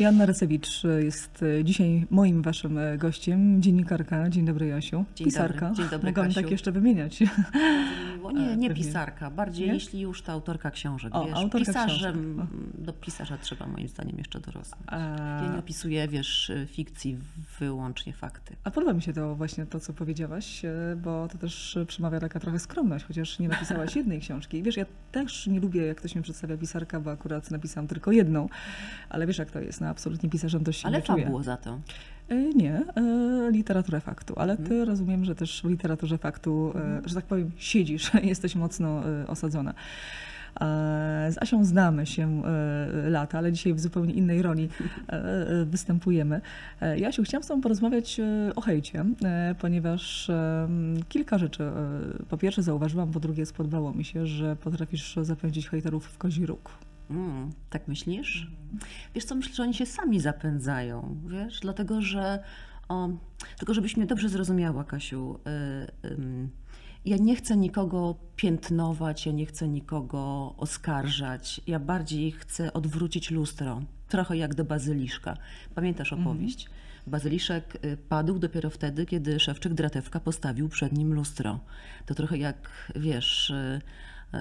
Joanna Racewicz jest dzisiaj moim waszym gościem, dziennikarka. Dzień dobry, Jasiu. Dzień pisarka. Dobry. Dzień dobry, mogłam Kasiu. Tak jeszcze wymieniać. Nie pisarka, bardziej nie? Jeśli już to autorka książek. O, wiesz, autorka pisarzem książek. Do pisarza trzeba moim zdaniem jeszcze dorosnąć. Ja nie opisuję, wiesz, fikcji, wyłącznie fakty. A podoba mi się to właśnie to, co powiedziałaś, bo to też przemawia taka trochę skromność, chociaż nie napisałaś jednej książki. Wiesz, ja też nie lubię, jak ktoś mi przedstawia pisarka, bo akurat napisałam tylko jedną, ale wiesz jak to jest, no absolutnie pisarzem to się nie czuję. Ale fabuło za to? Nie, literaturę faktu, ale ty rozumiem, że też w literaturze faktu, że tak powiem, siedzisz, jesteś mocno osadzona. Z Asią znamy się lata, ale dzisiaj w zupełnie innej roli występujemy. Jasiu, chciałam z tobą porozmawiać o hejcie, ponieważ kilka rzeczy. Po pierwsze zauważyłam, po drugie spodobało mi się, że potrafisz zapędzić hejterów w kozi róg. Tak myślisz? Wiesz co, myślę, że oni się sami zapędzają, wiesz, dlatego że... Tylko żebyś mnie dobrze zrozumiała, Kasiu, ja nie chcę nikogo piętnować, ja nie chcę nikogo oskarżać, ja bardziej chcę odwrócić lustro, trochę jak do Bazyliszka. Pamiętasz opowieść? Bazyliszek padł dopiero wtedy, kiedy Szewczyk Dratewka postawił przed nim lustro. To trochę jak, wiesz,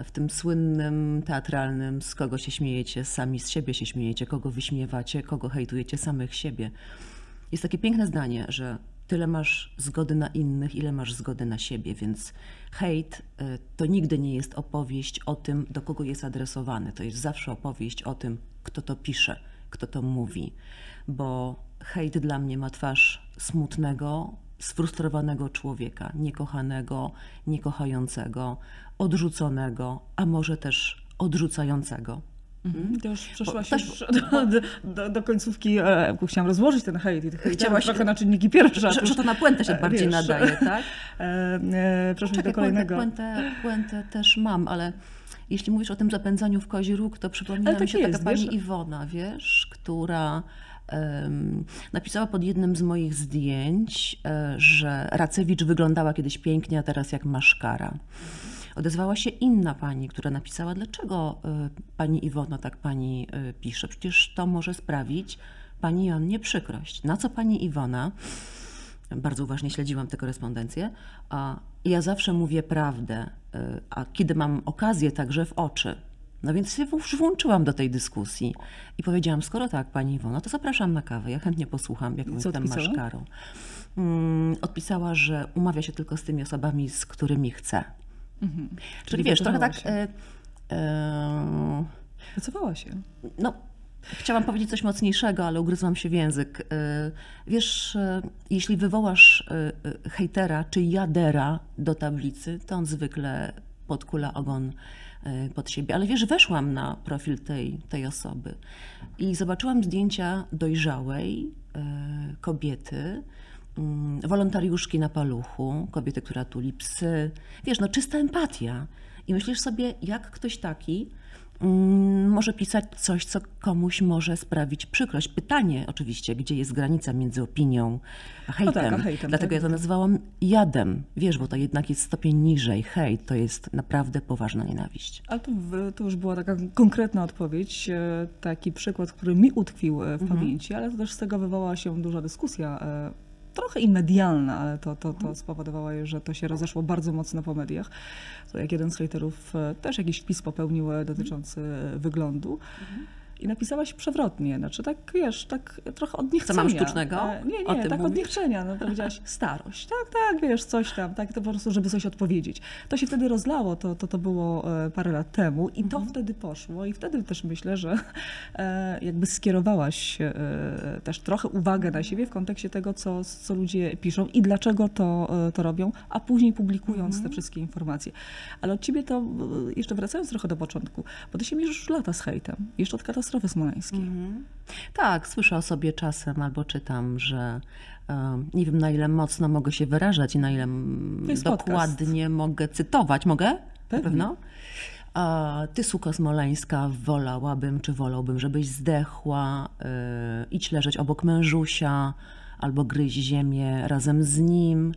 w tym słynnym, teatralnym, z kogo się śmiejecie, sami z siebie się śmiejecie, kogo wyśmiewacie, kogo hejtujecie, samych siebie. Jest takie piękne zdanie, że tyle masz zgody na innych, ile masz zgody na siebie, więc hejt to nigdy nie jest opowieść o tym, do kogo jest adresowany. To jest zawsze opowieść o tym, kto to pisze, kto to mówi, bo hejt dla mnie ma twarz smutnego, sfrustrowanego człowieka, niekochanego, niekochającego, odrzuconego, a może też odrzucającego. To już przeszłaś do końcówki, chciałam rozłożyć ten hejt i chciałaś trochę na czynniki pierwsze. Że to na puentę się bardziej nadaje, tak? Proszę do kolejnego. Puentę też mam, ale jeśli mówisz o tym zapędzaniu w kozi róg, to przypomina mi się taka pani Iwona, wiesz, która napisała pod jednym z moich zdjęć, że Racewicz wyglądała kiedyś pięknie, a teraz jak maszkara. Odezwała się inna pani, która napisała, dlaczego pani Iwono tak pani pisze, przecież to może sprawić pani Joannie przykrość. Na co pani Iwona, bardzo uważnie śledziłam tę korespondencję, a ja zawsze mówię prawdę, a kiedy mam okazję, także w oczy. No więc już włączyłam do tej dyskusji i powiedziałam, skoro tak pani Iwono, to zapraszam na kawę, ja chętnie posłucham, jakąś tam maszkarą. Odpisała, że umawia się tylko z tymi osobami, z którymi chce. Czyli wiesz, trochę tak... Pracowała się. No, chciałam powiedzieć coś mocniejszego, ale ugryzłam się w język. Wiesz, jeśli wywołasz hejtera czy jadera do tablicy, to on zwykle podkula ogon pod siebie. Ale wiesz, weszłam na profil tej osoby i zobaczyłam zdjęcia dojrzałej kobiety, wolontariuszki na paluchu, kobiety, która tuli psy. Wiesz, no czysta empatia. I myślisz sobie, jak ktoś taki może pisać coś, co komuś może sprawić przykrość. Pytanie oczywiście, gdzie jest granica między opinią a hejtem. No tak, a hejtem dlatego tak. Ja to nazwałam jadem. Wiesz, bo to jednak jest stopień niżej. Hejt to jest naprawdę poważna nienawiść. Ale to już była taka konkretna odpowiedź, taki przykład, który mi utkwił w pamięci, ale to też z tego wywołała się duża dyskusja. Trochę i medialna, ale to spowodowało, że to się rozeszło bardzo mocno po mediach. To jak jeden z hejterów też jakiś wpis popełnił dotyczący wyglądu. I napisałaś przewrotnie, znaczy tak, wiesz, tak trochę od niechcenia. Co mam sztucznego? Nie, tak od niechcenia. No, powiedziałaś starość, tak, wiesz, coś tam, tak, to po prostu, żeby coś odpowiedzieć. To się wtedy rozlało, to było parę lat temu i to wtedy poszło i wtedy też myślę, że jakby skierowałaś też trochę uwagę na siebie w kontekście tego, co ludzie piszą i dlaczego to robią, a później publikując te wszystkie informacje. Ale od ciebie to, jeszcze wracając trochę do początku, bo ty się mierzysz już lata z hejtem, jeszcze od katastrofy smoleńskiej. Tak, słyszę o sobie czasem albo czytam, że nie wiem, na ile mocno mogę się wyrażać i na ile dokładnie mogę cytować. Mogę? Pewnie. Na pewno. Ty, suko smoleńska, wolałabym czy wolałbym, żebyś zdechła, idź leżeć obok mężusia, albo gryź ziemię razem z nim,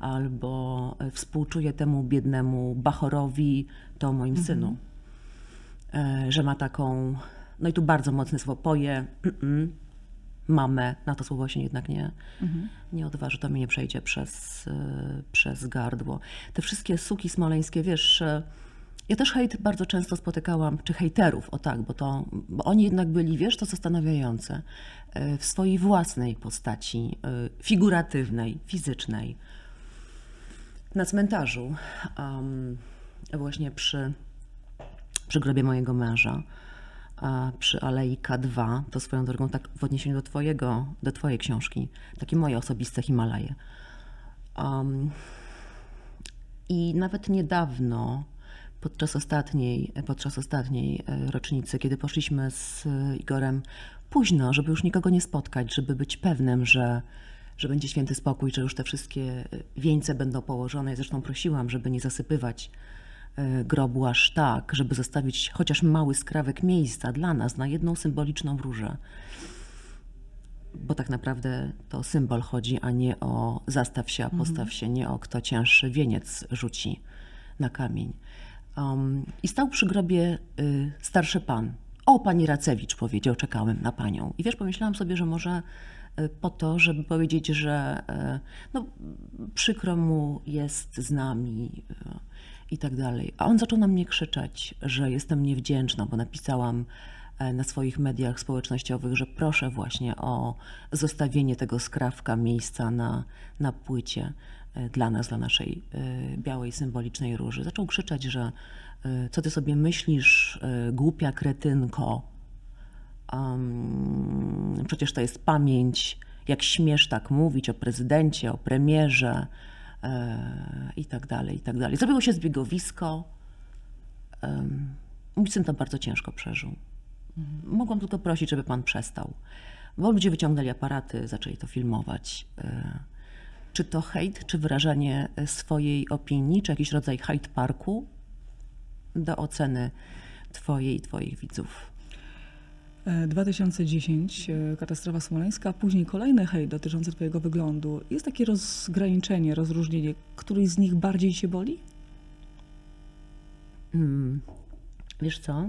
albo współczuję temu biednemu Bachorowi, to moim synu, że ma taką... No i tu bardzo mocne słowo poje, mamę. Na to słowo się jednak nie odważy, to mi nie przejdzie przez gardło. Te wszystkie suki smoleńskie, wiesz, ja też hejt bardzo często spotykałam, czy hejterów, o tak, bo oni jednak byli, wiesz, to zastanawiające, w swojej własnej postaci figuratywnej, fizycznej. Na cmentarzu, właśnie przy grobie mojego męża, przy Alei K2, to swoją drogą tak w odniesieniu do twojej książki, takie moje osobiste Himalaje. I nawet niedawno, podczas ostatniej rocznicy, kiedy poszliśmy z Igorem późno, żeby już nikogo nie spotkać, żeby być pewnym, że będzie święty spokój, że już te wszystkie wieńce będą położone. Ja zresztą prosiłam, żeby nie zasypywać grobu aż tak, żeby zostawić chociaż mały skrawek miejsca dla nas na jedną symboliczną różę. Bo tak naprawdę to o symbol chodzi, a nie o zastaw się, a postaw się, nie o kto cięższy wieniec rzuci na kamień. I stał przy grobie starszy pan. O, pani Racewicz, powiedział, czekałem na panią. I wiesz, pomyślałam sobie, że może po to, żeby powiedzieć, że no, przykro mu jest z nami i tak dalej. A on zaczął na mnie krzyczeć, że jestem niewdzięczna, bo napisałam na swoich mediach społecznościowych, że proszę właśnie o zostawienie tego skrawka miejsca na płycie dla nas, dla naszej białej, symbolicznej róży. Zaczął krzyczeć, że co ty sobie myślisz, głupia kretynko, przecież to jest pamięć, jak śmiesz tak mówić o prezydencie, o premierze i tak dalej, i tak dalej. Zrobiło się zbiegowisko. Mój syn to bardzo ciężko przeżył. Mogłam tylko prosić, żeby pan przestał, bo ludzie wyciągnęli aparaty, zaczęli to filmować. Czy to hejt, czy wyrażanie swojej opinii, czy jakiś rodzaj hejt parku do oceny twojej i twoich widzów? 2010, katastrofa smoleńska, a później kolejny hejt dotyczący twojego wyglądu. Jest takie rozgraniczenie, rozróżnienie, który z nich bardziej cię boli? Wiesz co?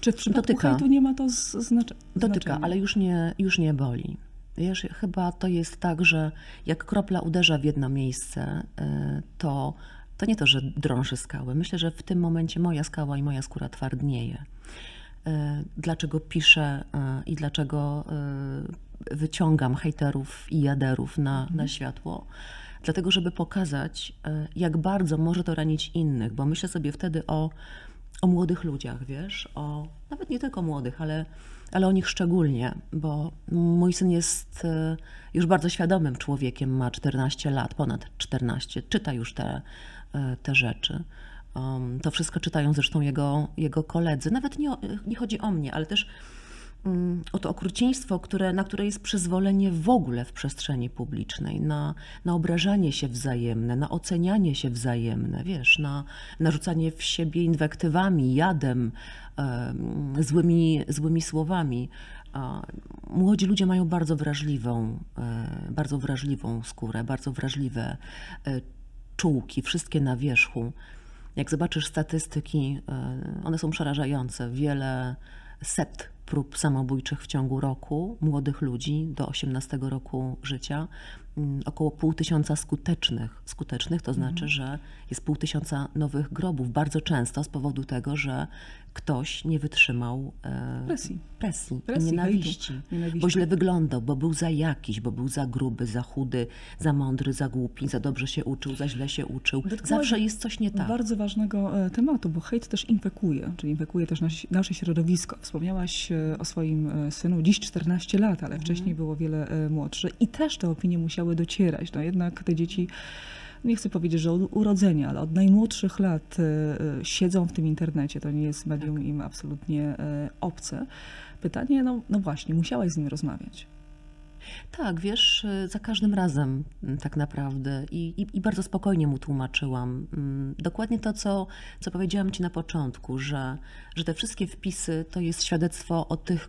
Czy w przypadku hejtu nie ma to znaczenia? Dotyka, ale już nie boli. Wiesz, chyba to jest tak, że jak kropla uderza w jedno miejsce, to nie to, że drąży skałę. Myślę, że w tym momencie moja skała i moja skóra twardnieje. Dlaczego piszę i dlaczego wyciągam hejterów i jaderów na światło? Dlatego, żeby pokazać, jak bardzo może to ranić innych, bo myślę sobie wtedy o młodych ludziach, wiesz, o nawet nie tylko młodych, ale o nich szczególnie, bo mój syn jest już bardzo świadomym człowiekiem, ma 14 lat, ponad 14, czyta już te rzeczy. To wszystko czytają zresztą jego koledzy, nawet nie chodzi o mnie, ale też o to okrucieństwo, na które jest przyzwolenie w ogóle w przestrzeni publicznej, na obrażanie się wzajemne, na ocenianie się wzajemne, wiesz, na rzucanie w siebie inwektywami, jadem, złymi słowami. Młodzi ludzie mają bardzo wrażliwą skórę, bardzo wrażliwe czułki, wszystkie na wierzchu. Jak zobaczysz statystyki, one są przerażające, wiele set prób samobójczych w ciągu roku młodych ludzi do 18 roku życia, około 5000 skutecznych, to znaczy, że jest 5000 nowych grobów, bardzo często z powodu tego, że ktoś nie wytrzymał presji nienawiści, bo źle wyglądał, bo był za jakiś, bo był za gruby, za chudy, za mądry, za głupi, za dobrze się uczył, za źle się uczył. Zawsze jest coś nie tak. Bardzo ważnego tematu, bo hejt też infekuje, czyli infekuje też nasze środowisko. Wspomniałaś o swoim synu, dziś 14 lat, ale wcześniej było wiele młodsze i też te opinie musiały docierać. No jednak te dzieci, nie chcę powiedzieć, że od urodzenia, ale od najmłodszych lat siedzą w tym internecie. To nie jest medium im absolutnie obce. Pytanie, no właśnie, musiałaś z nim rozmawiać. Tak, wiesz, za każdym razem tak naprawdę i bardzo spokojnie mu tłumaczyłam. Dokładnie to, co powiedziałam ci na początku, że te wszystkie wpisy to jest świadectwo o tych,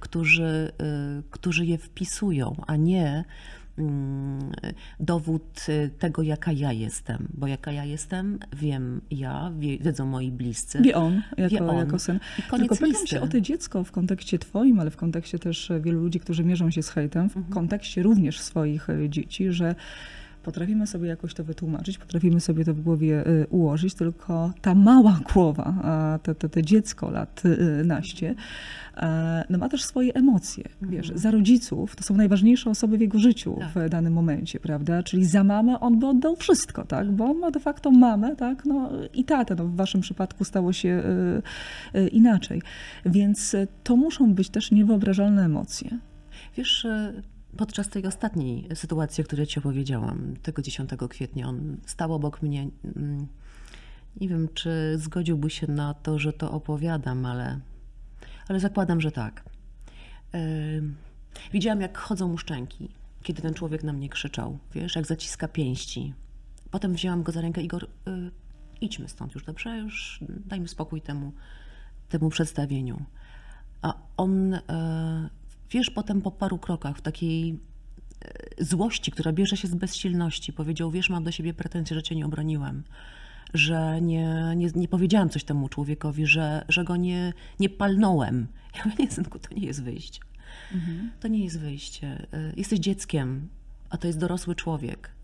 którzy je wpisują, a nie dowód tego, jaka ja jestem. Bo jaka ja jestem, wiem ja, wiedzą moi bliscy. Wie on jako syn. Tylko pytam się o to dziecko w kontekście twoim, ale w kontekście też wielu ludzi, którzy mierzą się z hejtem, w kontekście również swoich dzieci, że potrafimy sobie jakoś to wytłumaczyć, potrafimy sobie to w głowie ułożyć, tylko ta mała głowa, to dziecko lat naście, no ma też swoje emocje. Wiesz, za rodziców to są najważniejsze osoby w jego życiu w danym momencie, prawda? Czyli za mamę on by oddał wszystko, tak? Bo on ma de facto mamę, tak? No i tatę, no w waszym przypadku stało się inaczej. Więc to muszą być też niewyobrażalne emocje. Wiesz, podczas tej ostatniej sytuacji, o której ci opowiedziałam, tego 10 kwietnia, on stał obok mnie. Nie wiem, czy zgodziłby się na to, że to opowiadam, ale zakładam, że tak. Widziałam, jak chodzą mu szczęki, kiedy ten człowiek na mnie krzyczał, wiesz, jak zaciska pięści. Potem wzięłam go za rękę. Igor, idźmy stąd już, dobrze? Już dajmy spokój temu przedstawieniu. A on... Wiesz, potem po paru krokach w takiej złości, która bierze się z bezsilności, powiedział, wiesz, mam do siebie pretensje, że cię nie obroniłem, że nie powiedziałam coś temu człowiekowi, że go nie palnąłem. Ja mówię, nie, synku, to nie jest wyjście. To nie jest wyjście. Jesteś dzieckiem, a to jest dorosły człowiek.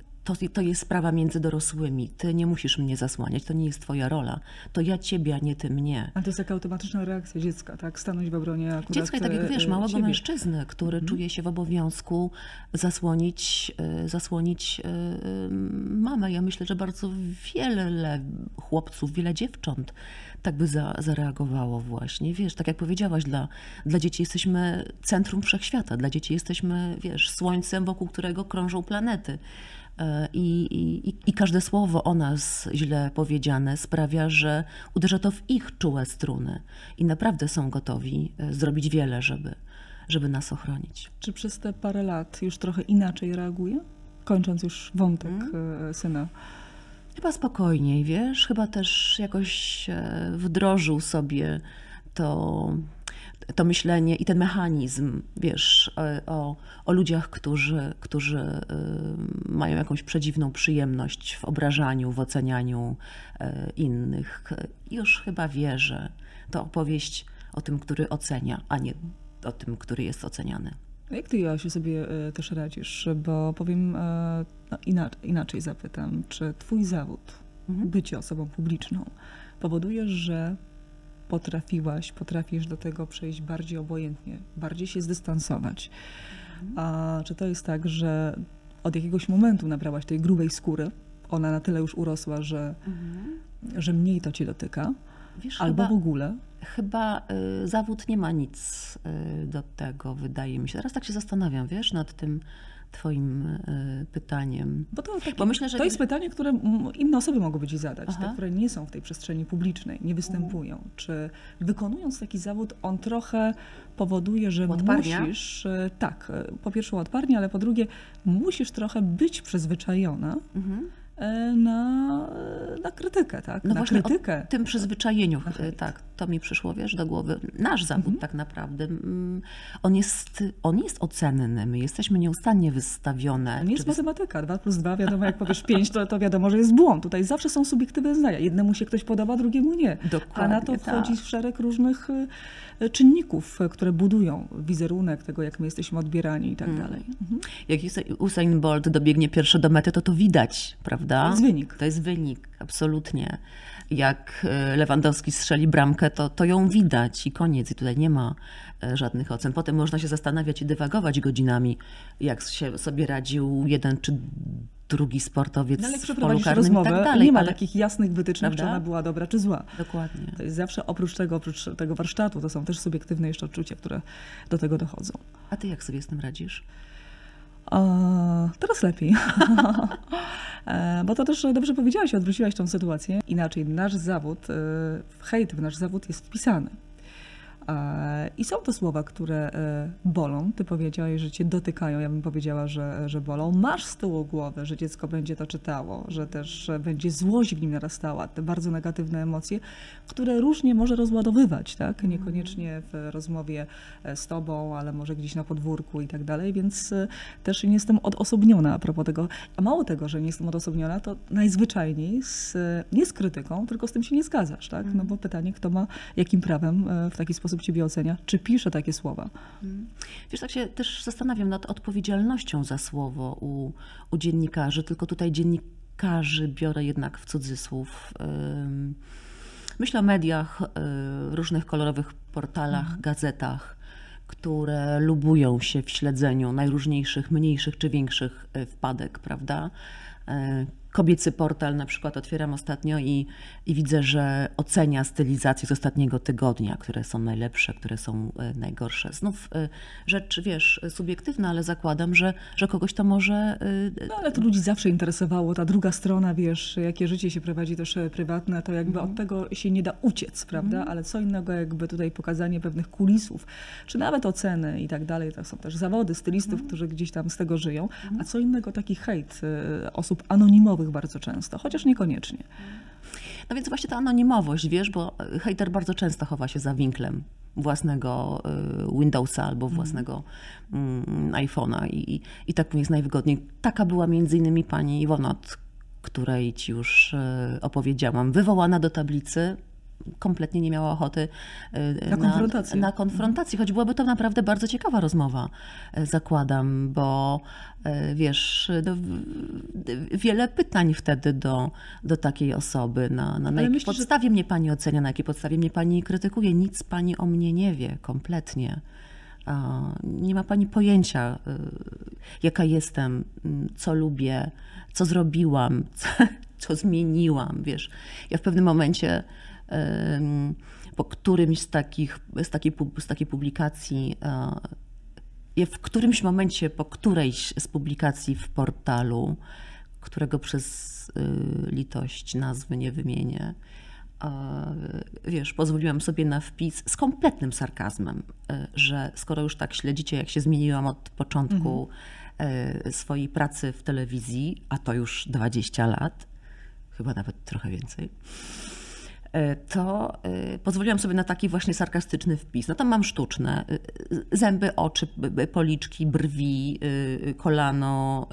To jest sprawa między dorosłymi. Ty nie musisz mnie zasłaniać, to nie jest twoja rola. To ja ciebie, a nie ty mnie. A to jest taka automatyczna reakcja dziecka, tak? Stanąć w obronie akurat dziecka i tak jak wiesz, małego ciebie. Mężczyzny, który czuje się w obowiązku zasłonić mamę. Ja myślę, że bardzo wiele chłopców, wiele dziewcząt tak by zareagowało właśnie. Wiesz, tak jak powiedziałaś, dla dzieci jesteśmy centrum wszechświata. Dla dzieci jesteśmy, wiesz, słońcem, wokół którego krążą planety. I każde słowo o nas źle powiedziane sprawia, że uderza to w ich czułe struny i naprawdę są gotowi zrobić wiele, żeby nas ochronić. Czy przez te parę lat już trochę inaczej reaguje? Kończąc już wątek syna. Chyba spokojniej, wiesz? Chyba też jakoś wdrożył sobie to myślenie i ten mechanizm, wiesz, o ludziach, którzy mają jakąś przedziwną przyjemność w obrażaniu, w ocenianiu innych. Już chyba wie, że to opowieść o tym, który ocenia, a nie o tym, który jest oceniany. Jak ty, Joasiu, sobie też radzisz? Bo powiem, no inaczej zapytam, czy twój zawód, bycie osobą publiczną, powoduje, że potrafisz do tego przejść bardziej obojętnie, bardziej się zdystansować. A czy to jest tak, że od jakiegoś momentu nabrałaś tej grubej skóry, ona na tyle już urosła, że mniej to cię dotyka? Wiesz, albo w ogóle? Chyba zawód nie ma nic do tego, wydaje mi się. Teraz tak się zastanawiam, wiesz, nad tym twoim pytaniem. Bo myślę, że... To jest pytanie, które inne osoby mogą by ci zadać, te, które nie są w tej przestrzeni publicznej, nie występują. Czy wykonując taki zawód, on trochę powoduje, że odparnia? Musisz... Tak, po pierwsze odparnia, ale po drugie musisz trochę być przyzwyczajona na krytykę, tak? No na właśnie krytykę. O tym przyzwyczajeniu, tak, to mi przyszło, wiesz, do głowy. Nasz zawód tak naprawdę, on jest ocenny, my jesteśmy nieustannie wystawione. To nie jest matematyka, 2 + 2, wiadomo, jak powiesz 5, to wiadomo, że jest błąd. Tutaj zawsze są subiektywne zdania, jednemu się ktoś podoba, drugiemu nie. Dokładnie, a na to wchodzi szereg różnych czynników, które budują wizerunek tego, jak my jesteśmy odbierani i tak dalej. Jak Usain Bolt dobiegnie pierwszy do mety, to widać, prawda? To jest wynik, absolutnie. Jak Lewandowski strzeli bramkę, to ją widać i koniec. I tutaj nie ma żadnych ocen. Potem można się zastanawiać i dywagować godzinami, jak się sobie radził jeden czy drugi sportowiec w polu karnym i tak dalej. Nie ma takich jasnych wytycznych, prawda? Czy ona była dobra, czy zła. Dokładnie. To jest zawsze oprócz tego warsztatu, to są też subiektywne jeszcze odczucia, które do tego dochodzą. A ty jak sobie z tym radzisz? Teraz lepiej, bo to też dobrze powiedziałaś, odwróciłaś tą sytuację. Inaczej nasz zawód, hejt w nasz zawód jest wpisany I są to słowa, które bolą. Ty powiedziałeś, że cię dotykają, ja bym powiedziała, że bolą. Masz z tyłu głowy, że dziecko będzie to czytało, że też będzie złość w nim narastała, te bardzo negatywne emocje, które różnie może rozładowywać, tak? Niekoniecznie w rozmowie z tobą, ale może gdzieś na podwórku i tak dalej, więc też nie jestem odosobniona a propos tego. A mało tego, że nie jestem odosobniona, to najzwyczajniej nie z krytyką, tylko z tym się nie zgadzasz, tak? No bo pytanie, kto ma, jakim prawem w taki sposób ciebie ocenia, czy pisze takie słowa. Wiesz, tak się też zastanawiam nad odpowiedzialnością za słowo u dziennikarzy, tylko tutaj dziennikarzy biorę jednak w cudzysłów. Myślę o mediach, różnych kolorowych portalach, gazetach, które lubują się w śledzeniu najróżniejszych, mniejszych czy większych wpadek, prawda? Kobiecy portal na przykład otwieram ostatnio i widzę, że ocenia stylizację z ostatniego tygodnia, które są najlepsze, które są najgorsze. Znów rzecz, wiesz, subiektywna, ale zakładam, że kogoś to może... No ale to ludzi zawsze interesowało, ta druga strona, wiesz, jakie życie się prowadzi też prywatne, to jakby od tego się nie da uciec, prawda? Ale co innego jakby tutaj pokazanie pewnych kulisów, czy nawet oceny i tak dalej, to są też zawody stylistów, którzy gdzieś tam z tego żyją, a co innego taki hejt osób anonimowych, bardzo często, chociaż niekoniecznie. No więc właśnie ta anonimowość, wiesz, bo hejter bardzo często chowa się za winklem własnego Windowsa albo własnego iPhone'a i tak mu jest najwygodniej. Taka była między innymi pani Iwona, od której ci już opowiedziałam, wywołana do tablicy. Kompletnie nie miała ochoty na konfrontację, choć byłaby to naprawdę bardzo ciekawa rozmowa, zakładam, bo wiesz, wiele pytań wtedy do takiej osoby, na jakiej podstawie mnie pani ocenia, na jakiej podstawie mnie pani krytykuje, nic pani o mnie nie wie kompletnie. Nie ma pani pojęcia, jaka jestem, co lubię, co zrobiłam, co zmieniłam, wiesz. Ja w pewnym momencie po którymś z takiej publikacji, w którymś momencie, po którejś z publikacji w portalu, którego przez litość nazwy nie wymienię, wiesz, pozwoliłam sobie na wpis z kompletnym sarkazmem, że skoro już tak śledzicie, jak się zmieniłam od początku swojej pracy w telewizji, a to już 20 lat, chyba nawet trochę więcej, to pozwoliłam sobie na taki właśnie sarkastyczny wpis. No tam mam sztuczne zęby, oczy, policzki, brwi, kolano,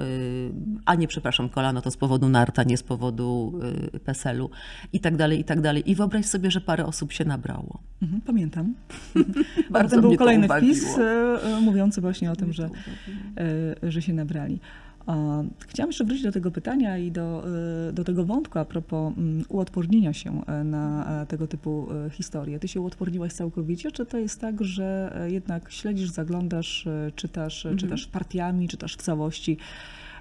a nie, przepraszam, kolano to z powodu narta, nie z powodu PESEL-u i tak dalej, i tak dalej. I wyobraź sobie, że parę osób się nabrało. Pamiętam. Bardzo był kolejny wpis mówiący właśnie o tym, że się nabrali. Chciałam jeszcze wrócić do tego pytania i do tego wątku a propos uodpornienia się na tego typu historie. Ty się uodporniłaś całkowicie, czy to jest tak, że jednak śledzisz, zaglądasz, czytasz partiami, czytasz w całości?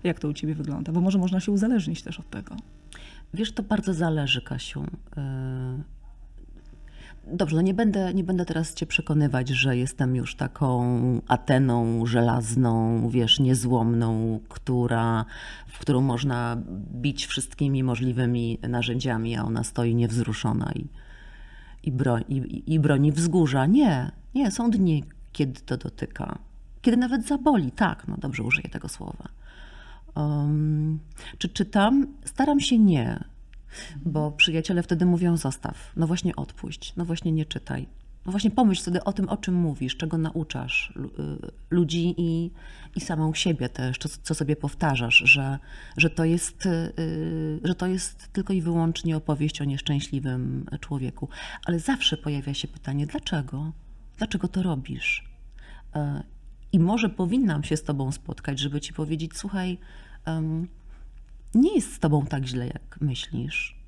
Jak to u ciebie wygląda? Bo może można się uzależnić też od tego. Wiesz, to bardzo zależy, Kasiu. Dobrze, no nie będę teraz cię przekonywać, że jestem już taką Ateną żelazną, wiesz, niezłomną, w którą można bić wszystkimi możliwymi narzędziami, a ona stoi niewzruszona i broni wzgórza. Nie, są dni, kiedy to dotyka, kiedy nawet zaboli, tak, no dobrze, użyję tego słowa. Czy czytam? Staram się nie. Bo przyjaciele wtedy mówią: zostaw, no właśnie odpuść, no właśnie nie czytaj, no właśnie pomyśl wtedy o tym, o czym mówisz, czego nauczasz ludzi i samą siebie też, co sobie powtarzasz, że to jest tylko i wyłącznie opowieść o nieszczęśliwym człowieku. Ale zawsze pojawia się pytanie, dlaczego to robisz? I może powinnam się z tobą spotkać, żeby ci powiedzieć: słuchaj, nie jest z tobą tak źle, jak myślisz.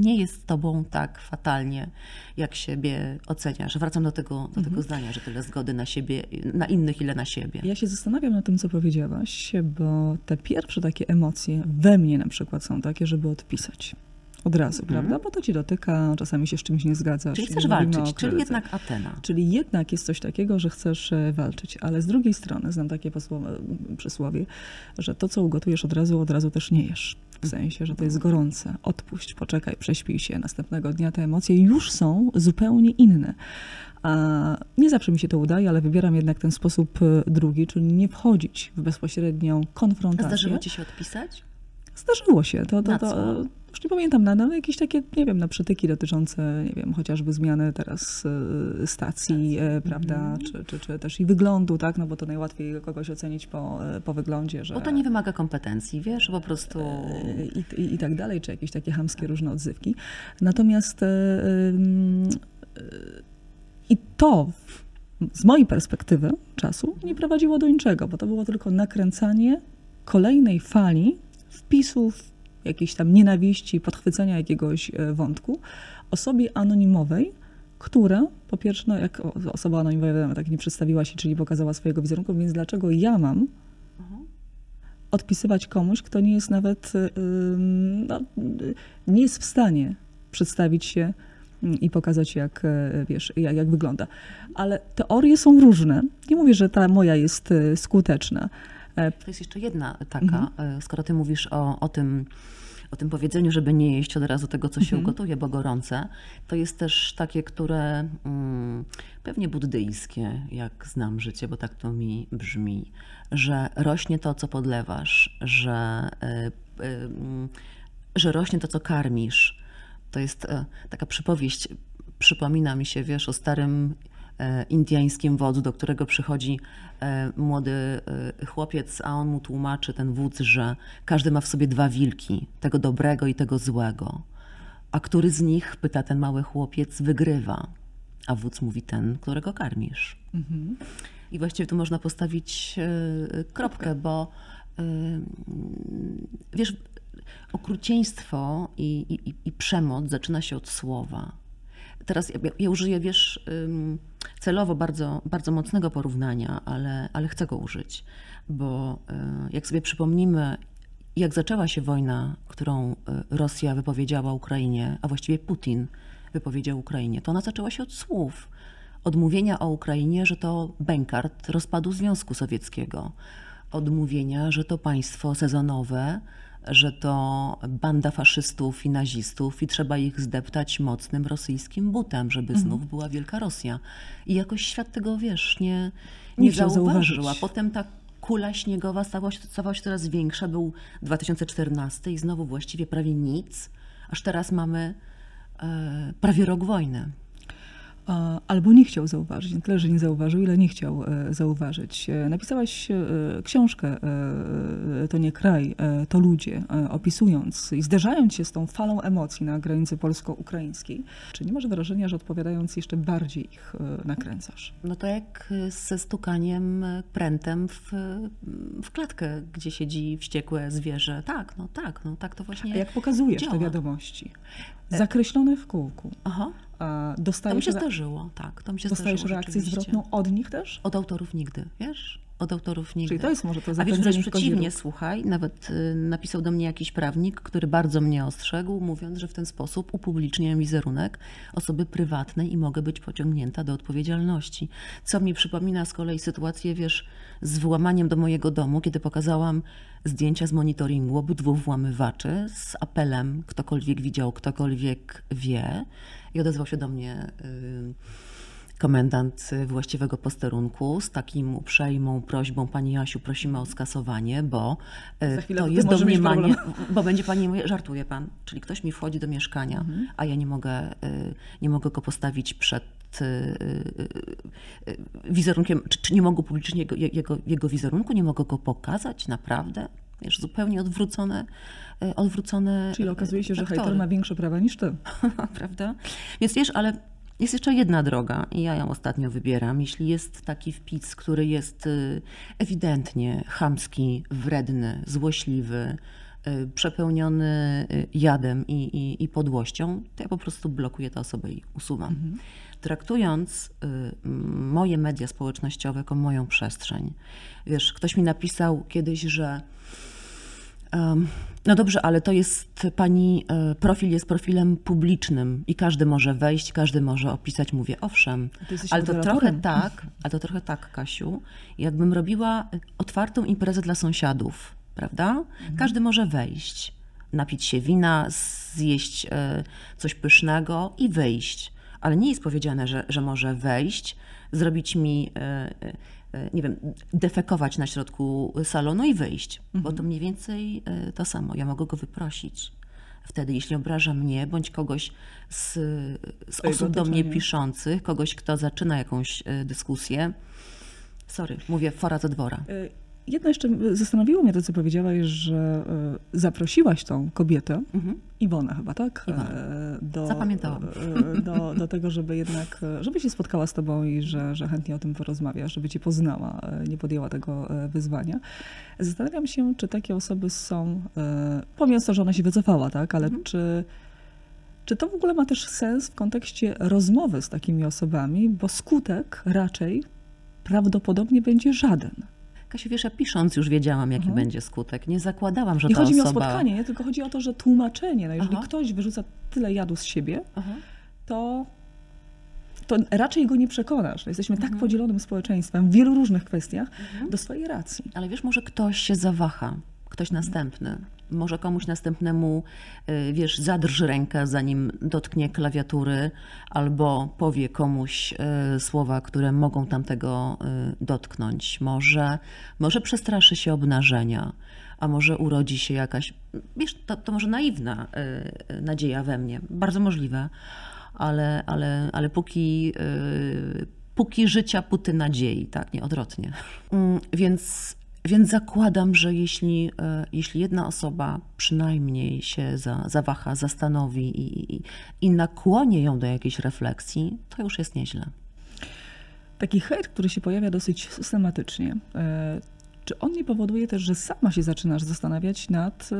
Nie jest z tobą tak fatalnie, jak siebie oceniasz. Wracam do tego zdania, że tyle zgody na siebie, na innych, ile na siebie. Ja się zastanawiam nad tym, co powiedziałaś, bo te pierwsze takie emocje we mnie na przykład są takie, żeby odpisać. Od razu, prawda? Bo to ci dotyka, czasami się z czymś nie zgadzasz. Czyli chcesz walczyć, czyli jednak Atena. Czyli jednak jest coś takiego, że chcesz walczyć, ale z drugiej strony znam takie przysłowie, że to, co ugotujesz od razu też nie jesz. w sensie, że to jest gorące, odpuść, poczekaj, prześpij się, następnego dnia te emocje już są zupełnie inne. A nie zawsze mi się to udaje, ale wybieram jednak ten sposób drugi, czyli nie wchodzić w bezpośrednią konfrontację. A zdarzyło ci się odpisać? Zdarzyło się. To już nie pamiętam, na jakieś takie, nie wiem, na przytyki dotyczące, nie wiem, chociażby zmiany teraz stacji, prawda, czy też i wyglądu, tak, no bo to najłatwiej kogoś ocenić po wyglądzie, że... Bo to nie wymaga kompetencji, wiesz, po prostu... I tak dalej, czy jakieś takie chamskie różne odzywki. Natomiast i to z mojej perspektywy czasu nie prowadziło do niczego, bo to było tylko nakręcanie kolejnej fali wpisów, jakiejś tam nienawiści, podchwycenia jakiegoś wątku, osobie anonimowej, która po pierwsze, no jak osoba anonimowa tak nie przedstawiła się, czyli pokazała swojego wizerunku, więc dlaczego ja mam odpisywać komuś, kto nie jest nawet, no, nie jest w stanie przedstawić się i pokazać, jak, wiesz, jak wygląda. Ale teorie są różne. Nie mówię, że ta moja jest skuteczna. To jest jeszcze jedna taka, skoro ty mówisz o tym powiedzeniu, żeby nie jeść od razu tego, co się ugotuje, bo gorące, to jest też takie, które pewnie buddyjskie, jak znam życie, bo tak to mi brzmi, że rośnie to, co podlewasz, że rośnie to, co karmisz. To jest taka przypowieść, przypomina mi się, wiesz, o starym indiańskim wodzu, do którego przychodzi młody chłopiec, a on mu tłumaczy, ten wódz, że każdy ma w sobie dwa wilki, tego dobrego i tego złego. A który z nich, pyta ten mały chłopiec, wygrywa? A wódz mówi, ten, którego karmisz. I właściwie tu można postawić kropkę, bo wiesz, okrucieństwo i przemoc zaczyna się od słowa. Teraz ja użyję, wiesz, celowo bardzo, bardzo mocnego porównania, ale chcę go użyć, bo jak sobie przypomnimy, jak zaczęła się wojna, którą Rosja wypowiedziała Ukrainie, a właściwie Putin wypowiedział Ukrainie, to ona zaczęła się od słów, od mówienia o Ukrainie, że to bękart rozpadu Związku Sowieckiego, od mówienia, że to państwo sezonowe, że to banda faszystów i nazistów i trzeba ich zdeptać mocnym rosyjskim butem, żeby znów była Wielka Rosja. I jakoś świat tego, wiesz, nie zauważył. A potem ta kula śniegowa stawała się coraz większa. Był 2014 i znowu właściwie prawie nic, aż teraz mamy prawie rok wojny. Albo nie chciał zauważyć, nie tyle, że nie zauważył, ile nie chciał zauważyć. Napisałaś książkę To nie kraj, to ludzie, opisując i zderzając się z tą falą emocji na granicy polsko-ukraińskiej. Czy nie masz wrażenia, że odpowiadając jeszcze bardziej ich nakręcasz? No to jak ze stukaniem prętem w klatkę, gdzie siedzi wściekłe zwierzę. Tak, to właśnie. A jak pokazujesz działa. Te wiadomości? Zakreślone w kółku. Aha. To mi się dostajesz reakcję zwrotną od nich też? Od autorów nigdy, wiesz? Od autorów nigdy. Czyli to jest może to zapędzenie. A wiesz, wręcz przeciwnie, słuchaj, nawet napisał do mnie jakiś prawnik, który bardzo mnie ostrzegł, mówiąc, że w ten sposób upubliczniam wizerunek osoby prywatnej i mogę być pociągnięta do odpowiedzialności. Co mi przypomina z kolei sytuację, wiesz, z włamaniem do mojego domu, kiedy pokazałam zdjęcia z monitoringu obydwu włamywaczy z apelem ktokolwiek widział, ktokolwiek wie. I odezwał się do mnie komendant właściwego posterunku z takim uprzejmą prośbą: pani Jasiu, prosimy o skasowanie, bo to jest domniemanie, bo będzie pani, żartuje pan, czyli ktoś mi wchodzi do mieszkania, a ja nie mogę go postawić przed wizerunkiem, czy nie mogę publicznie jego wizerunku, nie mogę go pokazać, naprawdę? Wiesz, zupełnie odwrócone. Czyli okazuje się, że hejter ma większe prawa niż ty. Prawda? Więc wiesz, ale jest jeszcze jedna droga i ja ją ostatnio wybieram. Jeśli jest taki wpis, który jest ewidentnie chamski, wredny, złośliwy, przepełniony jadem i podłością, to ja po prostu blokuję tę osobę i usuwam. Traktując moje media społecznościowe jako moją przestrzeń. Wiesz, ktoś mi napisał kiedyś, że no dobrze, ale to jest pani, profil jest profilem publicznym i każdy może wejść, każdy może opisać. Mówię, owszem, ale to trochę tak, Kasiu, jakbym robiła otwartą imprezę dla sąsiadów, prawda? Każdy może wejść. napić się wina, zjeść coś pysznego i wyjść. Ale nie jest powiedziane, że może wejść, zrobić mi, nie wiem, defekować na środku salonu i wyjść. Bo to mniej więcej to samo. Ja mogę go wyprosić wtedy, jeśli obraża mnie bądź kogoś z osób do mnie piszących, kogoś, kto zaczyna jakąś dyskusję. Sorry, mówię fora do dwora. Jedno jeszcze zastanowiło mnie to, co powiedziałaś, że zaprosiłaś tą kobietę, Iwonę chyba, tak? Zapamiętałam. Do tego, żeby jednak, żeby się spotkała z tobą i że chętnie o tym porozmawia, żeby cię poznała, nie podjęła tego wyzwania. Zastanawiam się, czy takie osoby są, pomimo to, że ona się wycofała, tak? Ale czy to w ogóle ma też sens w kontekście rozmowy z takimi osobami, bo skutek raczej prawdopodobnie będzie żaden. Kasiu, wiesz, ja pisząc już wiedziałam, jaki będzie skutek. Nie zakładałam, że nie ta osoba... Nie chodzi mi o spotkanie, nie? Tylko chodzi o to, że tłumaczenie. No, jeżeli ktoś wyrzuca tyle jadu z siebie, to raczej go nie przekonasz. Jesteśmy tak podzielonym społeczeństwem w wielu różnych kwestiach do swojej racji. Ale wiesz, może ktoś się zawaha, ktoś następny. Może komuś następnemu, wiesz, zadrży ręka, zanim dotknie klawiatury, albo powie komuś słowa, które mogą tamtego dotknąć. Może przestraszy się obnażenia, a może urodzi się jakaś, wiesz, to może naiwna nadzieja we mnie, bardzo możliwe, ale póki życia, póty nadziei, tak, nie odwrotnie. Więc zakładam, że jeśli jedna osoba przynajmniej się zawaha, zastanowi i nakłoni ją do jakiejś refleksji, to już jest nieźle. Taki hejt, który się pojawia dosyć systematycznie, czy on nie powoduje też, że sama się zaczynasz zastanawiać nad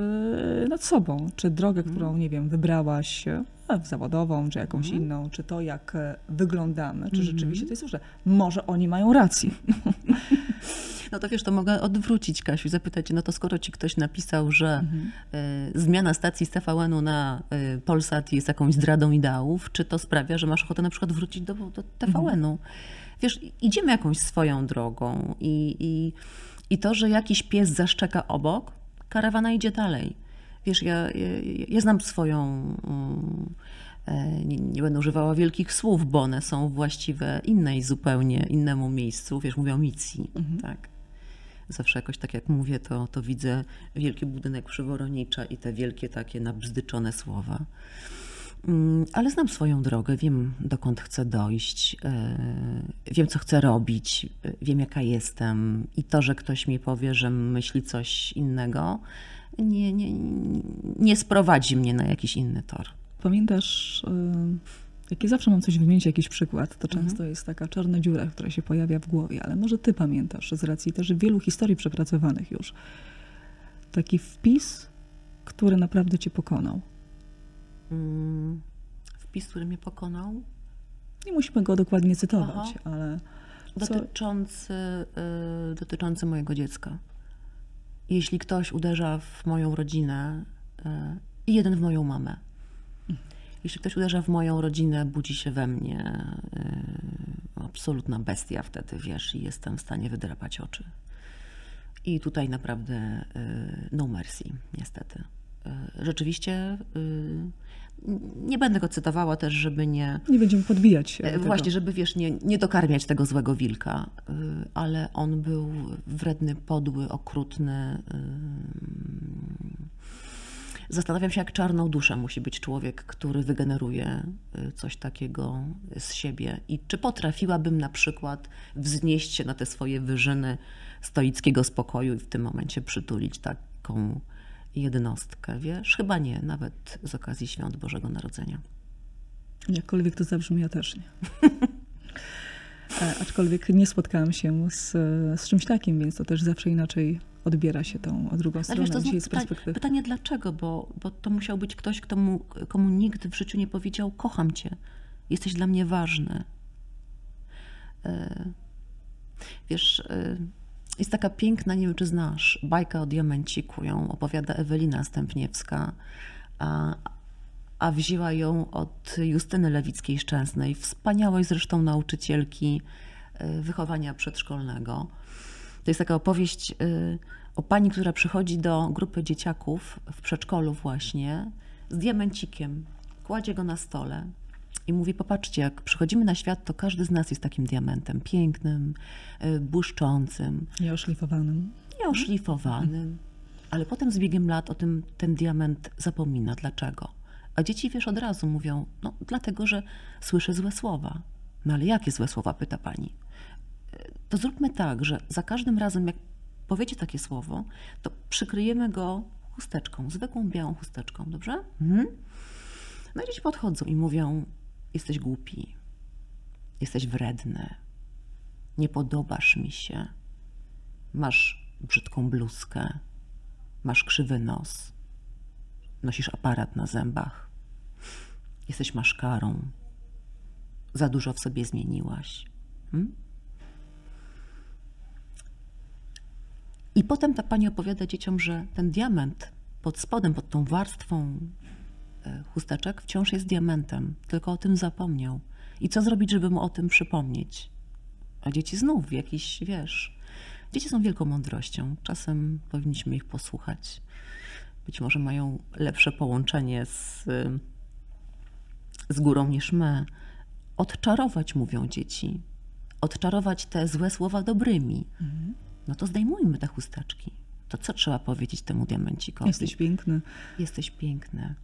sobą? Czy drogę, którą, nie wiem, wybrałaś, zawodową, czy jakąś inną, czy to, jak wyglądamy, czy rzeczywiście to jest słuszne? Może oni mają rację. No to wiesz, to mogę odwrócić, Kasiu, zapytać, no to skoro ci ktoś napisał, że zmiana stacji z TVN-u na Polsat jest jakąś zdradą ideałów, czy to sprawia, że masz ochotę na przykład wrócić do TVN-u? Wiesz, idziemy jakąś swoją drogą i to, że jakiś pies zaszczeka obok, karawana idzie dalej. Wiesz, ja znam swoją... Nie będę używała wielkich słów, bo one są właściwe innemu miejscu, wiesz, mówię o Micji, tak. Zawsze jakoś tak jak mówię, to widzę wielki budynek przy Woronicza i te wielkie takie nabzdyczone słowa. Ale znam swoją drogę, wiem dokąd chcę dojść, wiem co chcę robić, wiem jaka jestem i to, że ktoś mi powie, że myśli coś innego, nie sprowadzi mnie na jakiś inny tor. Pamiętasz, jak ja zawsze mam coś wymienić, jakiś przykład, to często jest taka czarna dziura, która się pojawia w głowie, ale może ty pamiętasz z racji też wielu historii przepracowanych już. Taki wpis, który naprawdę cię pokonał. Wpis, który mnie pokonał? Nie musimy go dokładnie cytować, ale... Dotyczący mojego dziecka. Jeśli ktoś uderza w moją rodzinę i jeden w moją mamę. Jeśli ktoś uderza w moją rodzinę, budzi się we mnie absolutna bestia wtedy, wiesz, i jestem w stanie wydrapać oczy. I tutaj naprawdę no mercy, niestety. Rzeczywiście nie będę go cytowała też, żeby nie... Nie będziemy podbijać się tego. Właśnie, żeby wiesz, nie dokarmiać tego złego wilka, ale on był wredny, podły, okrutny. Zastanawiam się, jak czarną duszę musi być człowiek, który wygeneruje coś takiego z siebie i czy potrafiłabym na przykład wznieść się na te swoje wyżyny stoickiego spokoju i w tym momencie przytulić taką jednostkę, wiesz? Chyba nie, nawet z okazji Świąt Bożego Narodzenia. Jakkolwiek to zabrzmi, ja też nie. Aczkolwiek nie spotkałam się z czymś takim, więc to też zawsze inaczej odbiera się tą drugą stronę. Wiesz, to dzisiaj z perspektywy. Pytanie dlaczego, bo to musiał być ktoś, komu nikt w życiu nie powiedział kocham cię, jesteś dla mnie ważny. Wiesz, jest taka piękna, nie wiem czy znasz, bajka o diamenciku, ją opowiada Ewelina Stępniewska, a wzięła ją od Justyny Lewickiej-Szczęsnej, wspaniałej zresztą nauczycielki wychowania przedszkolnego. To jest taka opowieść o pani, która przychodzi do grupy dzieciaków w przedszkolu właśnie z diamencikiem, kładzie go na stole i mówi: popatrzcie, jak przychodzimy na świat, to każdy z nas jest takim diamentem, pięknym, błyszczącym. Nieoszlifowanym. Ale potem z biegiem lat o tym ten diament zapomina. Dlaczego? A dzieci, wiesz, od razu mówią: no dlatego, że słyszę złe słowa. No ale jakie złe słowa, pyta pani. To zróbmy tak, że za każdym razem, jak powiecie takie słowo, to przykryjemy go chusteczką, zwykłą białą chusteczką, dobrze? No i dzieci podchodzą i mówią: jesteś głupi, jesteś wredny, nie podobasz mi się, masz brzydką bluzkę, masz krzywy nos, nosisz aparat na zębach, jesteś maszkarą, za dużo w sobie zmieniłaś. I potem ta pani opowiada dzieciom, że ten diament pod spodem, pod tą warstwą chusteczek wciąż jest diamentem, tylko o tym zapomniał. I co zrobić, żeby mu o tym przypomnieć? A dzieci znów jakiś, wiesz, dzieci są wielką mądrością. Czasem powinniśmy ich posłuchać. Być może mają lepsze połączenie z górą niż my. Odczarować, mówią dzieci. Odczarować te złe słowa dobrymi. No to zdejmujmy te chusteczki. To co trzeba powiedzieć temu diamencikowi? Jesteś piękny. Jesteś piękny.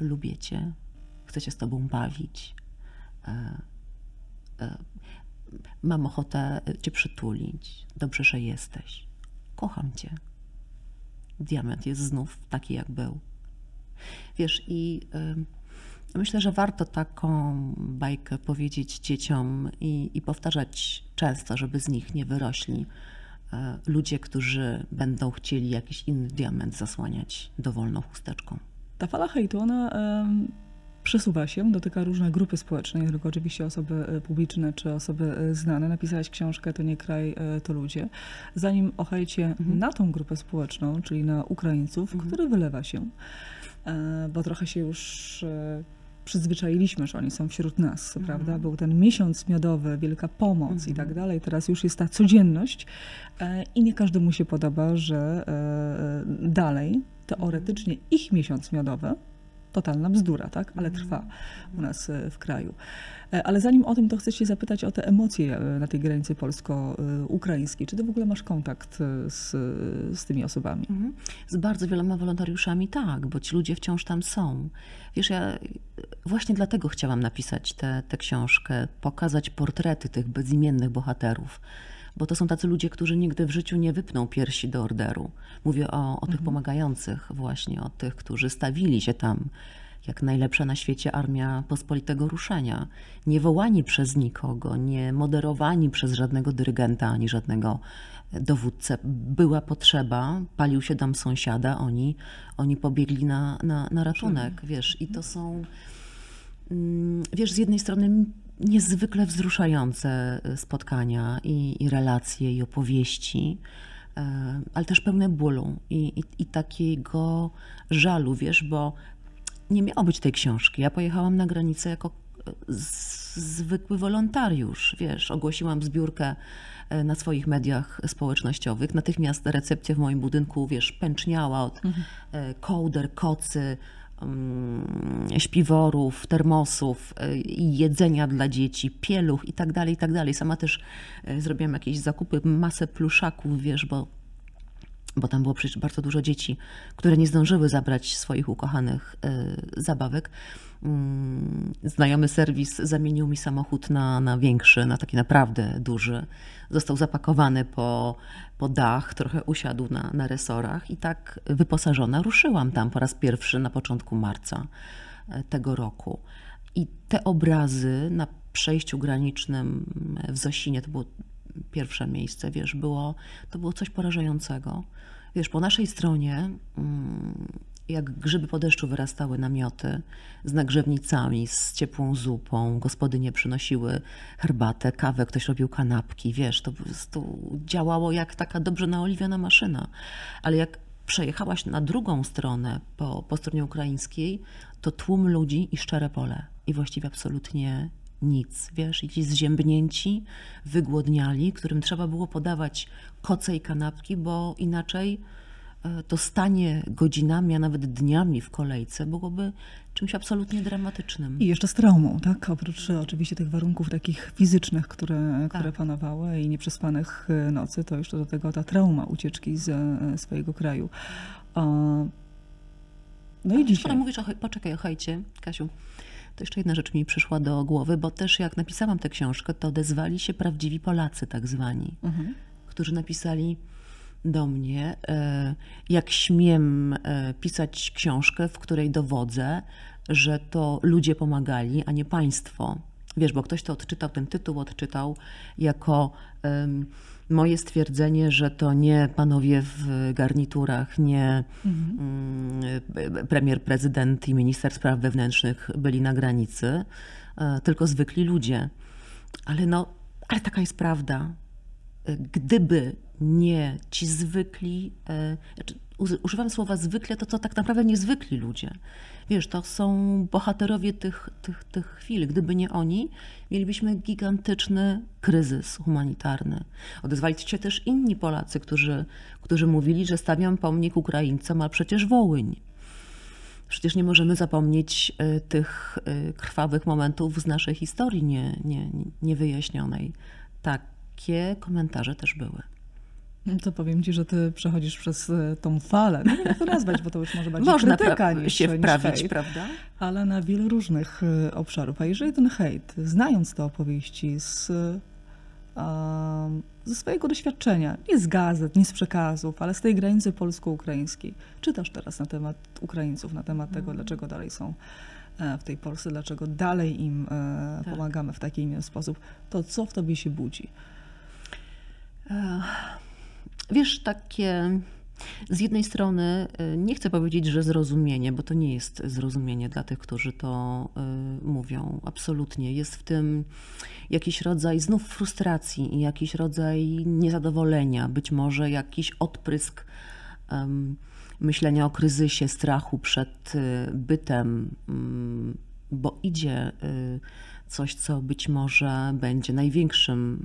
Lubię cię. Chcę się z tobą bawić. Mam ochotę cię przytulić. Dobrze, że jesteś. Kocham cię. Diament jest znów taki, jak był. Wiesz, i myślę, że warto taką bajkę powiedzieć dzieciom i powtarzać często, żeby z nich nie wyrośli ludzie, którzy będą chcieli jakiś inny diament zasłaniać dowolną chusteczką. Ta fala hejtu, ona przesuwa się, dotyka różne grupy społeczne, nie tylko oczywiście osoby publiczne czy osoby znane. Napisałaś książkę To nie kraj, to ludzie. Zanim o hejcie na tą grupę społeczną, czyli na Ukraińców, który wylewa się, bo trochę się już przyzwyczailiśmy, że oni są wśród nas, prawda? Był ten miesiąc miodowy, wielka pomoc i tak dalej. Teraz już jest ta codzienność i nie każdemu się podoba, że dalej teoretycznie ich miesiąc miodowy, totalna bzdura, tak? Ale trwa u nas w kraju. Ale zanim o tym, to chcę się zapytać o te emocje na tej granicy polsko-ukraińskiej. Czy ty w ogóle masz kontakt z tymi osobami? Z bardzo wieloma wolontariuszami tak, bo ci ludzie wciąż tam są. Wiesz, ja właśnie dlatego chciałam napisać tę książkę, pokazać portrety tych bezimiennych bohaterów. Bo to są tacy ludzie, którzy nigdy w życiu nie wypną piersi do orderu. Mówię o tych pomagających właśnie, o tych, którzy stawili się tam jak najlepsza na świecie Armia Pospolitego Ruszenia. Nie wołani przez nikogo, nie moderowani przez żadnego dyrygenta ani żadnego dowódcę. Była potrzeba, palił się dom sąsiada, oni pobiegli na ratunek. Wiesz, i to są, wiesz, z jednej strony niezwykle wzruszające spotkania i relacje, i opowieści, ale też pełne bólu i takiego żalu, wiesz, bo nie miało być tej książki. Ja pojechałam na granicę jako zwykły wolontariusz, wiesz, ogłosiłam zbiórkę na swoich mediach społecznościowych, natychmiast recepcja w moim budynku, wiesz, pęczniała od kołder, kocy, śpiworów, termosów, jedzenia dla dzieci, pieluch i tak dalej. Sama też zrobiłam jakieś zakupy, masę pluszaków, wiesz, bo tam było przecież bardzo dużo dzieci, które nie zdążyły zabrać swoich ukochanych zabawek. Znajomy serwis zamienił mi samochód na większy, na taki naprawdę duży. Został zapakowany po dach, trochę usiadł na resorach i tak wyposażona ruszyłam tam po raz pierwszy na początku marca tego roku. I te obrazy na przejściu granicznym w Zosinie, to było pierwsze miejsce, wiesz, to było coś porażającego. Wiesz, po naszej stronie, jak grzyby po deszczu wyrastały namioty z nagrzewnicami, z ciepłą zupą, gospodynie przynosiły herbatę, kawę, ktoś robił kanapki, wiesz, to po prostu działało jak taka dobrze naoliwiona maszyna. Ale jak przejechałaś na drugą stronę, po stronie ukraińskiej, to tłum ludzi i szczere pole i właściwie absolutnie nic, wiesz, i ci zziębnięci, wygłodniali, którym trzeba było podawać koce i kanapki, bo inaczej to stanie godzinami, a nawet dniami w kolejce byłoby czymś absolutnie dramatycznym. I jeszcze z traumą, tak? Oprócz oczywiście tych warunków takich fizycznych, które panowały i nieprzespanych nocy, to jeszcze do tego ta trauma ucieczki z swojego kraju. No i dzisiaj. Mówisz poczekaj o hejcie, Kasiu. To jeszcze jedna rzecz mi przyszła do głowy, bo też jak napisałam tę książkę, to odezwali się prawdziwi Polacy tak zwani, którzy napisali do mnie, jak śmiem pisać książkę, w której dowodzę, że to ludzie pomagali, a nie państwo. Wiesz, bo ktoś to odczytał, ten tytuł odczytał jako moje stwierdzenie, że to nie panowie w garniturach, nie premier, prezydent i minister spraw wewnętrznych byli na granicy, tylko zwykli ludzie. Ale taka jest prawda. Gdyby nie ci zwykli, używam słowa zwykle, to tak naprawdę niezwykli ludzie. Wiesz, to są bohaterowie tych chwil. Gdyby nie oni, mielibyśmy gigantyczny kryzys humanitarny. Odezwali się też inni Polacy, którzy mówili, że stawiam pomnik Ukraińcom, a przecież Wołyń. Przecież nie możemy zapomnieć tych krwawych momentów z naszej historii niewyjaśnionej. Takie komentarze też były. To powiem ci, że ty przechodzisz przez tą falę, nie wiem, to nazwać, bo to już może bardziej krytyka niż wprawić, hejt, prawda? Ale na wielu różnych obszarów. A jeżeli ten hejt, znając te opowieści ze swojego doświadczenia, nie z gazet, nie z przekazów, ale z tej granicy polsko-ukraińskiej, czytasz teraz na temat Ukraińców, na temat tego, dlaczego dalej są w tej Polsce, dlaczego dalej im pomagamy w taki inny sposób, to co w tobie się budzi? Wiesz, takie z jednej strony nie chcę powiedzieć, że zrozumienie, bo to nie jest zrozumienie dla tych, którzy to mówią. Absolutnie. Jest w tym jakiś rodzaj znów frustracji i jakiś rodzaj niezadowolenia, być może jakiś odprysk myślenia o kryzysie, strachu przed bytem, bo idzie coś, co być może będzie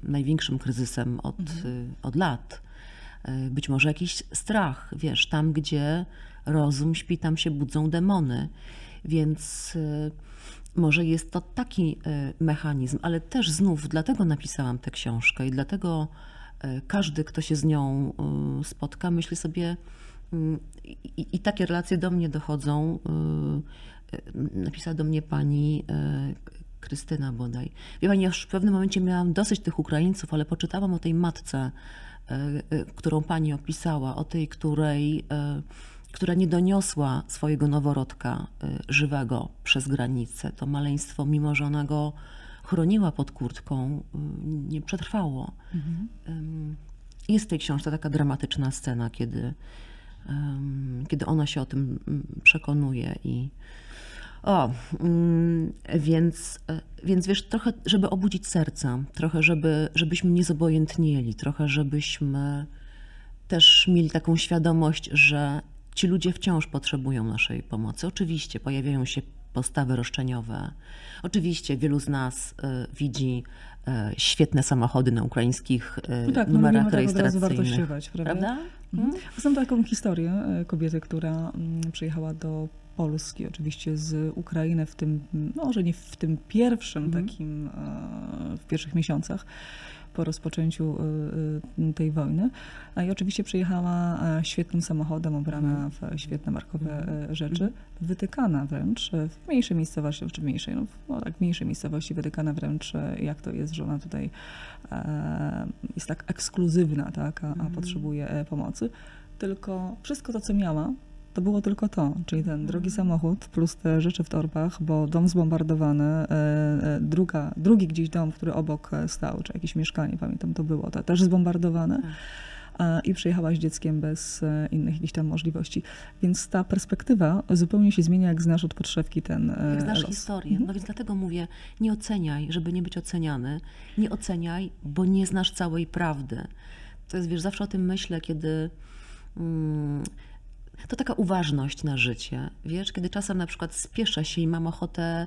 największym kryzysem od lat. Być może jakiś strach, wiesz, tam gdzie rozum śpi, tam się budzą demony, więc może jest to taki mechanizm, ale też znów dlatego napisałam tę książkę i dlatego każdy, kto się z nią spotka, myśli sobie i takie relacje do mnie dochodzą, napisała do mnie pani Krystyna bodaj. Wie pani, ja już w pewnym momencie miałam dosyć tych Ukraińców, ale poczytałam o tej matce, którą pani opisała, o tej, która nie doniosła swojego noworodka żywego przez granicę. To maleństwo, mimo że ona go chroniła pod kurtką, nie przetrwało. Jest w tej książce taka dramatyczna scena, kiedy ona się o tym przekonuje i więc wiesz, trochę żeby obudzić serca, trochę żebyśmy nie zobojętnieli, trochę żebyśmy też mieli taką świadomość, że ci ludzie wciąż potrzebują naszej pomocy. Oczywiście pojawiają się postawy roszczeniowe, oczywiście wielu z nas widzi świetne samochody na ukraińskich numerach rejestracyjnych. Tak, prawda? Znam taką historię kobiety, która przyjechała do Polski, oczywiście z Ukrainy, w tym, może nie w tym pierwszym takim, w pierwszych miesiącach po rozpoczęciu tej wojny. I oczywiście przyjechała świetnym samochodem, ubrana w świetne markowe rzeczy, wytykana wręcz w mniejszej miejscowości, czy mniejszej, w mniejszej miejscowości wytykana wręcz, jak to jest, że ona tutaj jest tak ekskluzywna, tak, a potrzebuje pomocy. Tylko wszystko to, co miała, to było tylko to, czyli ten drogi samochód plus te rzeczy w torbach, bo dom zbombardowany, drugi gdzieś dom, który obok stał, czy jakieś mieszkanie, pamiętam, to było, to też zbombardowane. I przyjechałaś dzieckiem bez innych jakichś tam możliwości. Więc ta perspektywa zupełnie się zmienia, jak znasz od podszewki ten los. Jak znasz historię. No więc dlatego mówię, nie oceniaj, żeby nie być oceniany. Nie oceniaj, bo nie znasz całej prawdy. To jest, wiesz, zawsze o tym myślę, kiedy to taka uważność na życie, wiesz, kiedy czasem na przykład spieszę się i mam ochotę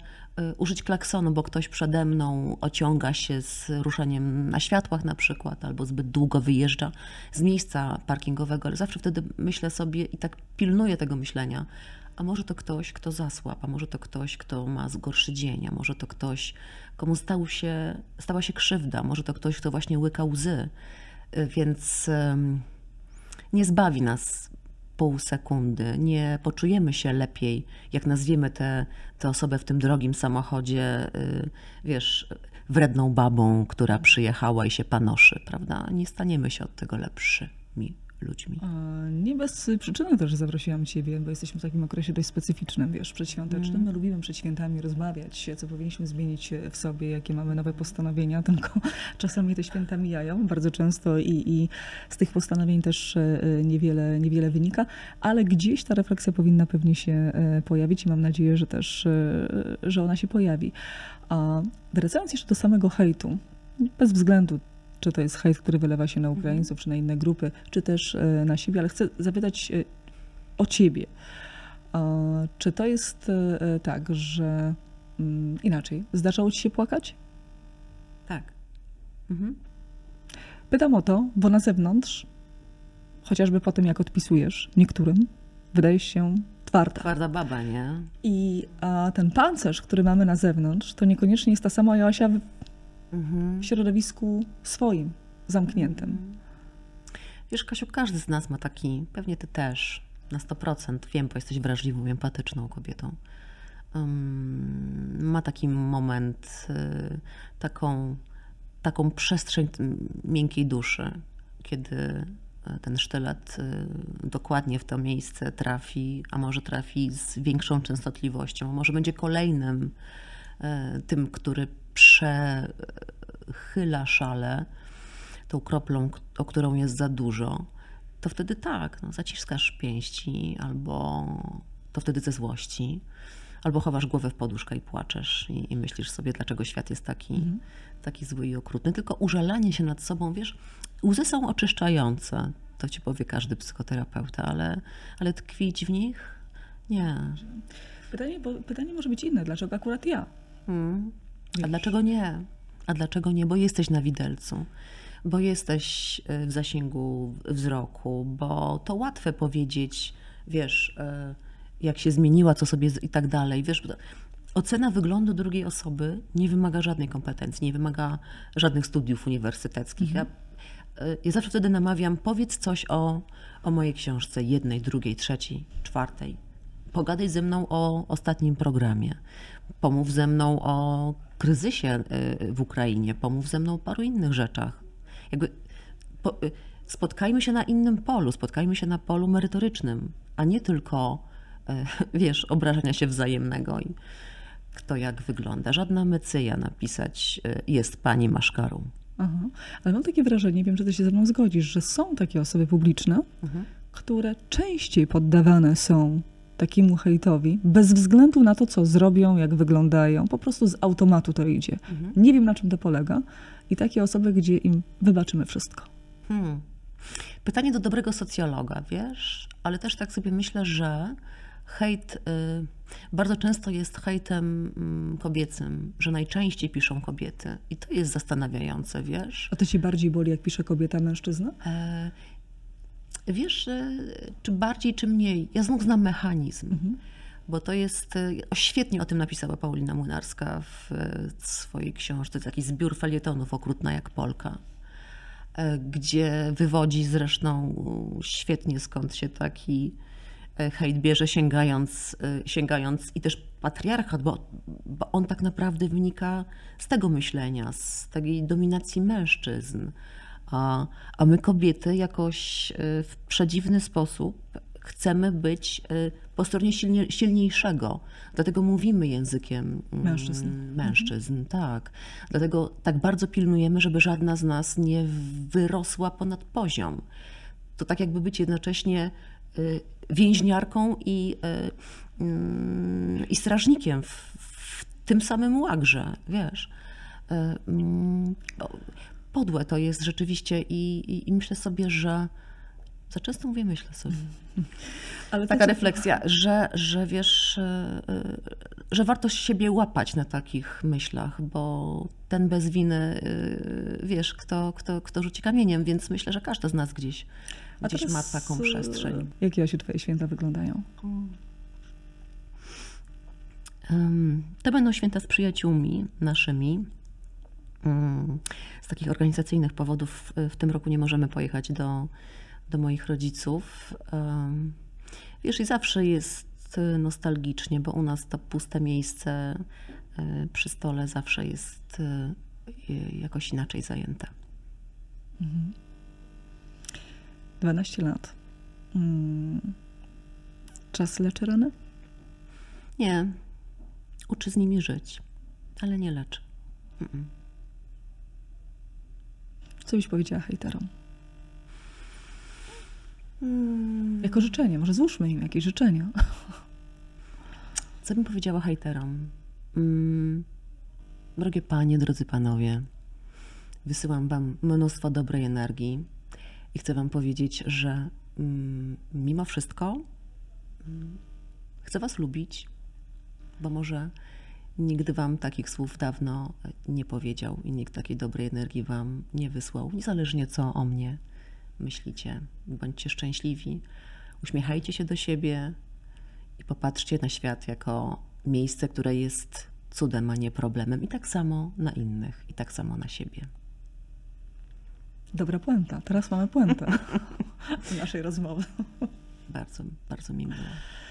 użyć klaksonu, bo ktoś przede mną ociąga się z ruszeniem na światłach na przykład, albo zbyt długo wyjeżdża z miejsca parkingowego, ale zawsze wtedy myślę sobie i tak pilnuję tego myślenia, a może to ktoś, kto zasłabł, a może to ktoś, kto ma gorszy dzień, a może to ktoś, komu stała się krzywda, może to ktoś, kto właśnie łyka łzy, więc nie zbawi nas pół sekundy, nie poczujemy się lepiej, jak nazwiemy tę osobę w tym drogim samochodzie, wiesz, wredną babą, która przyjechała i się panoszy, prawda? Nie staniemy się od tego lepszymi ludźmi. A nie bez przyczyny też zaprosiłam ciebie, bo jesteśmy w takim okresie dość specyficznym, wiesz, przedświątecznym. My lubimy przed świętami rozmawiać się, co powinniśmy zmienić w sobie, jakie mamy nowe postanowienia, tylko czasami te święta mijają bardzo często i z tych postanowień też niewiele wynika, ale gdzieś ta refleksja powinna pewnie się pojawić i mam nadzieję, że też, że ona się pojawi. A wracając jeszcze do samego hejtu, bez względu czy to jest hejt, który wylewa się na Ukraińców, czy na inne grupy, czy też na siebie, ale chcę zapytać o ciebie. Czy to jest tak, że inaczej, zdarzało ci się płakać? Tak. Mhm. Pytam o to, bo na zewnątrz, chociażby po tym, jak odpisujesz niektórym, wydajesz się twarda. Twarda baba, nie? I ten pancerz, który mamy na zewnątrz, to niekoniecznie jest ta sama Joasia w środowisku swoim, zamkniętym. Wiesz, Kasiu, każdy z nas ma taki, pewnie ty też, na 100%, wiem, bo jesteś wrażliwą, empatyczną kobietą, ma taki moment, taką przestrzeń miękkiej duszy, kiedy ten sztylet dokładnie w to miejsce trafi, a może trafi z większą częstotliwością, może będzie kolejnym, tym, który przechyla szalę tą kroplą, o którą jest za dużo, to wtedy tak, no, zaciskasz pięści, albo to wtedy ze złości, albo chowasz głowę w poduszkę i płaczesz i myślisz sobie, dlaczego świat jest taki zły i okrutny. Tylko użalanie się nad sobą, wiesz, łzy są oczyszczające, to ci powie każdy psychoterapeuta, ale tkwić w nich? Nie. Pytanie może być inne, dlaczego akurat ja? A dlaczego nie? A dlaczego nie? Bo jesteś na widelcu, bo jesteś w zasięgu wzroku, bo to łatwe powiedzieć, wiesz, jak się zmieniła, co sobie i tak dalej. Wiesz, ocena wyglądu drugiej osoby nie wymaga żadnej kompetencji, nie wymaga żadnych studiów uniwersyteckich. Ja zawsze wtedy namawiam, powiedz coś o mojej książce, jednej, drugiej, trzeciej, czwartej. Pogadaj ze mną o ostatnim programie, pomów ze mną o kryzysie w Ukrainie, pomów ze mną o paru innych rzeczach. Jakby spotkajmy się na innym polu, spotkajmy się na polu merytorycznym, a nie tylko, wiesz, obrażania się wzajemnego i kto jak wygląda. Żadna mecyja napisać jest pani maszkarą. Aha. Ale mam takie wrażenie, wiem, że ty się ze mną zgodzisz, że są takie osoby publiczne, które częściej poddawane są takiemu hejtowi, bez względu na to, co zrobią, jak wyglądają, po prostu z automatu to idzie. Nie wiem, na czym to polega. I takie osoby, gdzie im wybaczymy wszystko. Pytanie do dobrego socjologa, wiesz? Ale też tak sobie myślę, że hejt bardzo często jest hejtem kobiecym, że najczęściej piszą kobiety. I to jest zastanawiające, wiesz? A to ci bardziej boli, jak pisze kobieta, mężczyzna? Wiesz, czy bardziej, czy mniej. Ja znów znam mechanizm, bo to jest, świetnie o tym napisała Paulina Młynarska w swojej książce, to jest taki zbiór felietonów, Okrutna jak Polka, gdzie wywodzi zresztą świetnie, skąd się taki hejt bierze, sięgając i też patriarchat, bo on tak naprawdę wynika z tego myślenia, z takiej dominacji mężczyzn. A my kobiety jakoś w przedziwny sposób chcemy być po stronie silniejszego, dlatego mówimy językiem mężczyzn, tak. Dlatego tak bardzo pilnujemy, żeby żadna z nas nie wyrosła ponad poziom. To tak jakby być jednocześnie więźniarką i strażnikiem w tym samym łagrze, wiesz. Podłe to jest rzeczywiście i myślę sobie, że Za często mówię, myślę sobie. Ale taka refleksja, że wiesz, że warto siebie łapać na takich myślach, bo ten bez winy, wiesz, kto rzuci kamieniem, więc myślę, że każda z nas gdzieś ma taką przestrzeń. Jakie, Asiu, twoje święta wyglądają? To będą święta z przyjaciółmi naszymi. Z takich organizacyjnych powodów w tym roku nie możemy pojechać do moich rodziców. Wiesz, i zawsze jest nostalgicznie, bo u nas to puste miejsce przy stole zawsze jest jakoś inaczej zajęte. 12 lat. Czas leczy rany? Nie. Uczy z nimi żyć, ale nie leczy. Co byś powiedziała hejterom? Jako życzenie, może złóżmy im jakieś życzenia. Co bym powiedziała hejterom? Drogie panie, drodzy panowie, wysyłam wam mnóstwo dobrej energii i chcę wam powiedzieć, że mimo wszystko chcę was lubić, bo może nikt wam takich słów dawno nie powiedział i nikt takiej dobrej energii wam nie wysłał, niezależnie co o mnie myślicie. Bądźcie szczęśliwi, uśmiechajcie się do siebie i popatrzcie na świat jako miejsce, które jest cudem, a nie problemem. I tak samo na innych, i tak samo na siebie. Dobra puenta. Teraz mamy puentę naszej rozmowy. Bardzo, bardzo mi miło.